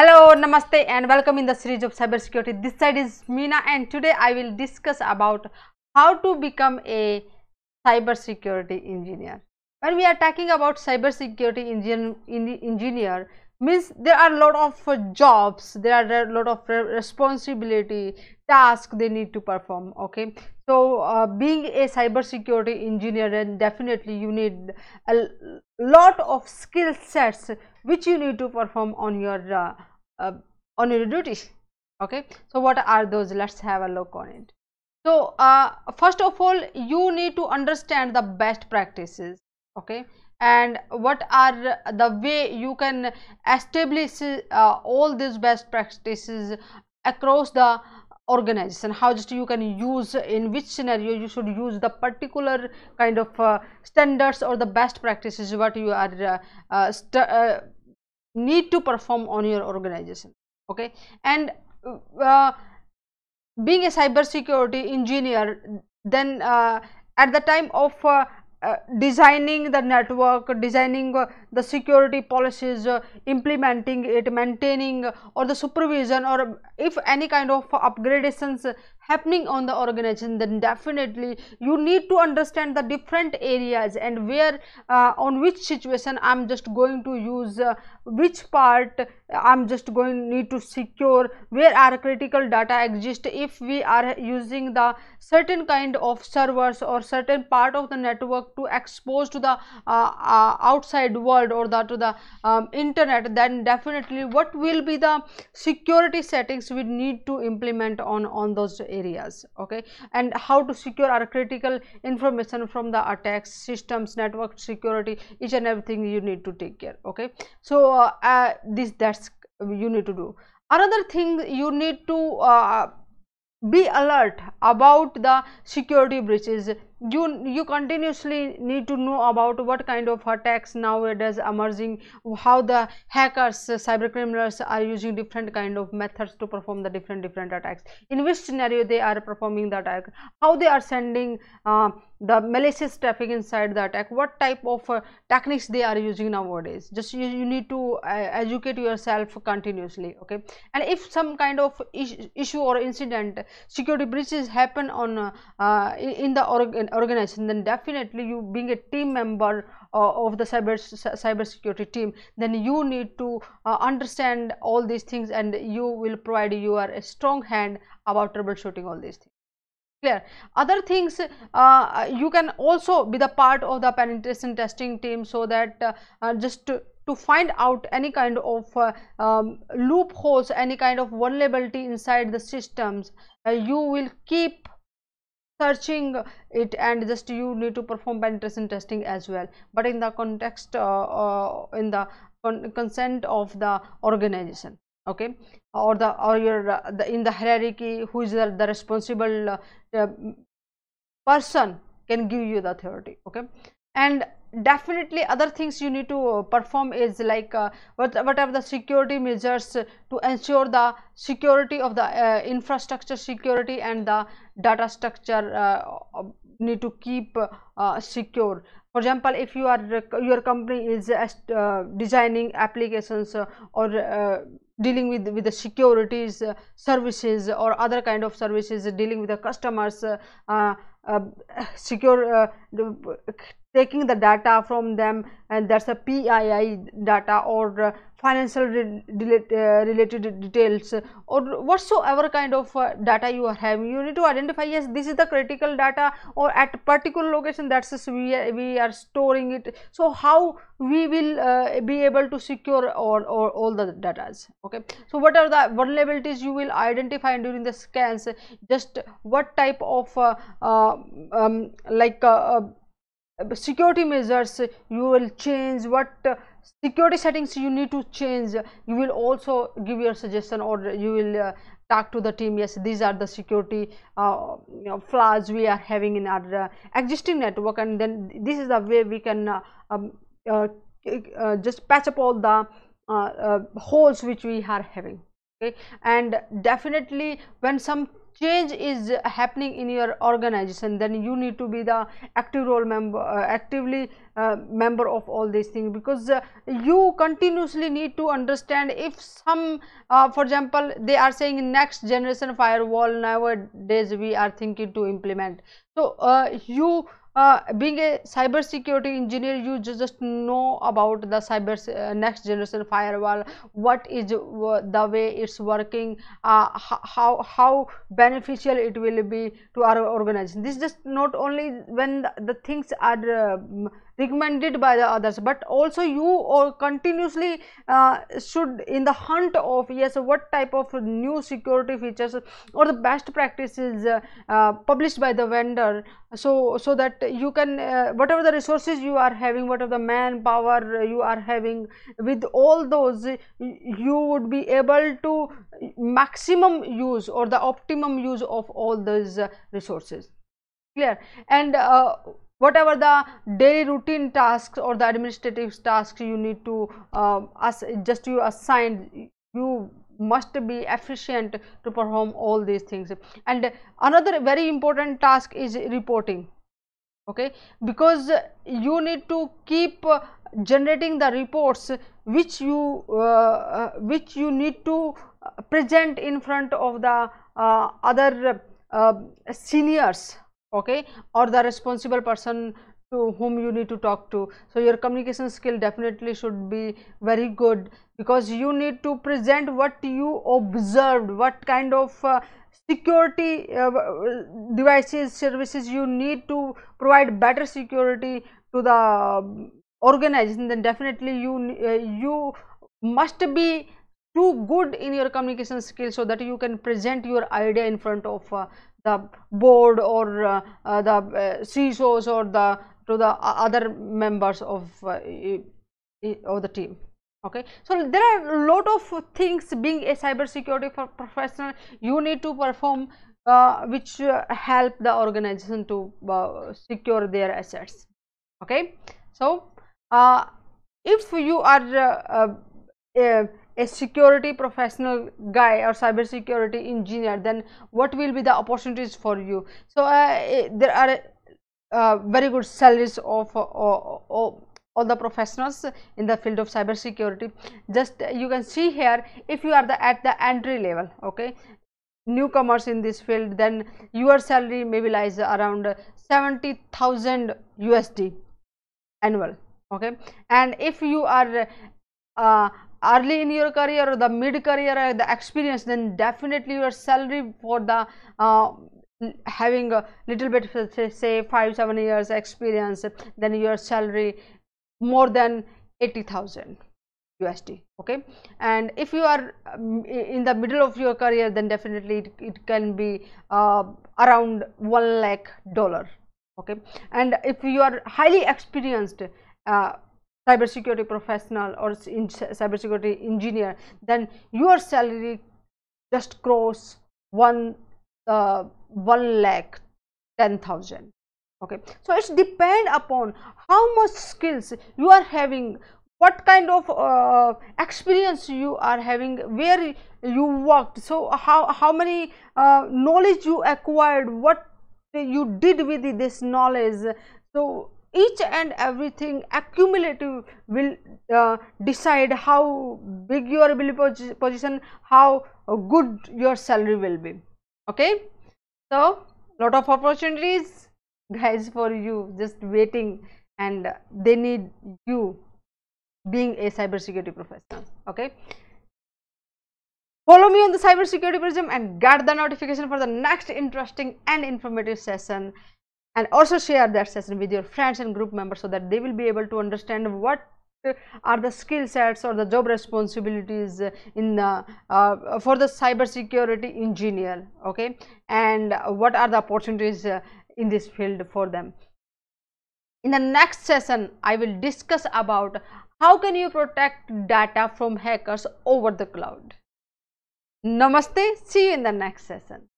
Hello, namaste and welcome in the series of cybersecurity. This side is Meena and today I will discuss about how to become a cybersecurity engineer. When we are talking about cybersecurity engineer, means there are a lot of jobs, there are a lot of responsibility, tasks they need to perform, okay. So, being a cybersecurity engineer, and definitely you need a lot of skill sets which you need to perform on your duty, okay. So, what are those? Let's have a look on it. So, first of all, you need to understand the best practices, okay. And what are the way you can establish all these best practices across the organization, how just you can use, in which scenario you should use the particular kind of standards or the best practices what you are need to perform on your organization, okay. And being a cybersecurity engineer, then at the time of designing the network, designing the security policies, implementing it, maintaining or the supervision, or if any kind of upgradations happening on the organization, then definitely you need to understand the different areas and where on which situation I am just going to use, which part I am just going need to secure, where our critical data exist if we are using the certain kind of servers or certain part of the network to expose to the outside world or the, to the internet, then definitely what will be the security settings we need to implement on those areas, okay. And how to secure our critical information from the attacks, systems, network security, each and everything you need to take care, okay. So that's you need to do. Another thing, you need to be alert about the security breaches. You continuously need to know about what kind of attacks nowadays emerging, how the hackers, cyber criminals are using different kind of methods to perform the different attacks, in which scenario they are performing the attack, how they are sending the malicious traffic inside the attack, what type of techniques they are using nowadays. Just you need to educate yourself continuously, okay. And if some kind of issue or incident, security breaches happen on in the organization, then definitely you, being a team member of the cybersecurity team, then you need to understand all these things and you will provide a strong hand about troubleshooting all these things. Clear. Other things, you can also be the part of the penetration testing team, so that just to find out any kind of loopholes, any kind of vulnerability inside the systems, you will keep searching it and just you need to perform penetration testing as well, but in the context in the consent of the organization, okay, or the in the hierarchy, who is the responsible person can give you the authority, okay. And definitely other things you need to perform is like what are the security measures to ensure the security of the infrastructure security and the data structure need to keep secure. For example, if you are your company is designing applications or dealing with the securities services or other kind of services, dealing with the customers, taking the data from them, and that's a PII data or financial related details or whatsoever kind of data you are having, you need to identify, yes, this is the critical data, or at particular location that's we are storing it. So how we will be able to secure or all the datas, okay. So what are the vulnerabilities you will identify during the scans, just what type of security measures you will change, what security settings you need to change, you will also give your suggestion, or you will talk to the team, yes, these are the security flaws we are having in our existing network, and then this is the way we can just patch up all the holes which we are having, okay. And definitely when some change is happening in your organization, then you need to be the active role member, actively member of all these things, because you continuously need to understand if some, for example, they are saying next generation firewall nowadays we are thinking to implement. So being a cyber security engineer, you just know about the cyber next generation firewall, what is the way it's working, how beneficial it will be to our organization. This just not only when the things are recommended by the others, but also you or continuously should in the hunt of, yes, what type of new security features or the best practices published by the vendor, so that you can, whatever the resources you are having, whatever the manpower you are having, with all those you would be able to maximum use or the optimum use of all those resources. Clear? And whatever the daily routine tasks or the administrative tasks you need to assign, you must be efficient to perform all these things. And another very important task is reporting, okay, because you need to keep generating the reports which you need to present in front of the other seniors, okay, or the responsible person to whom you need to talk to. So your communication skill definitely should be very good, because you need to present what you observed, what kind of security devices, services you need to provide better security to the organization. Then definitely you must be too good in your communication skills, so that you can present your idea in front of the board or the CISOs or the to the other members of the team. Okay, so there are a lot of things being a cybersecurity professional you need to perform, which help the organization to secure their assets. Okay, so if you are a security professional guy or cybersecurity engineer, then what will be the opportunities for you? So there are very good salaries of all the professionals in the field of cybersecurity. Just you can see here, if you are at the entry level, okay, newcomers in this field, then your salary maybe lies around $70,000 USD annual. Okay, and if you are early in your career or the mid career or the experience, then definitely your salary for the having a little bit, say 5-7 years experience, then your salary more than $80,000 USD. Okay, and if you are in the middle of your career, then definitely it can be around $1 lakh. Okay, and if you are highly experienced cybersecurity professional or cybersecurity engineer, then your salary just cross 1,10,000. Okay, so it's depend upon how much skills you are having, what kind of experience you are having, where you worked, so how many knowledge you acquired, what you did with this knowledge. So each and everything accumulative will decide how big your ability position, how good your salary will be. Okay, so lot of opportunities guys for you just waiting, and they need you being a cybersecurity professional. Okay, follow me on the Cybersecurity Prism and get the notification for the next interesting and informative session. And also share that session with your friends and group members, so that they will be able to understand what are the skill sets or the job responsibilities in for the cybersecurity engineer. Okay, and what are the opportunities in this field for them. In the next session, I will discuss about how can you protect data from hackers over the cloud. Namaste. See you in the next session.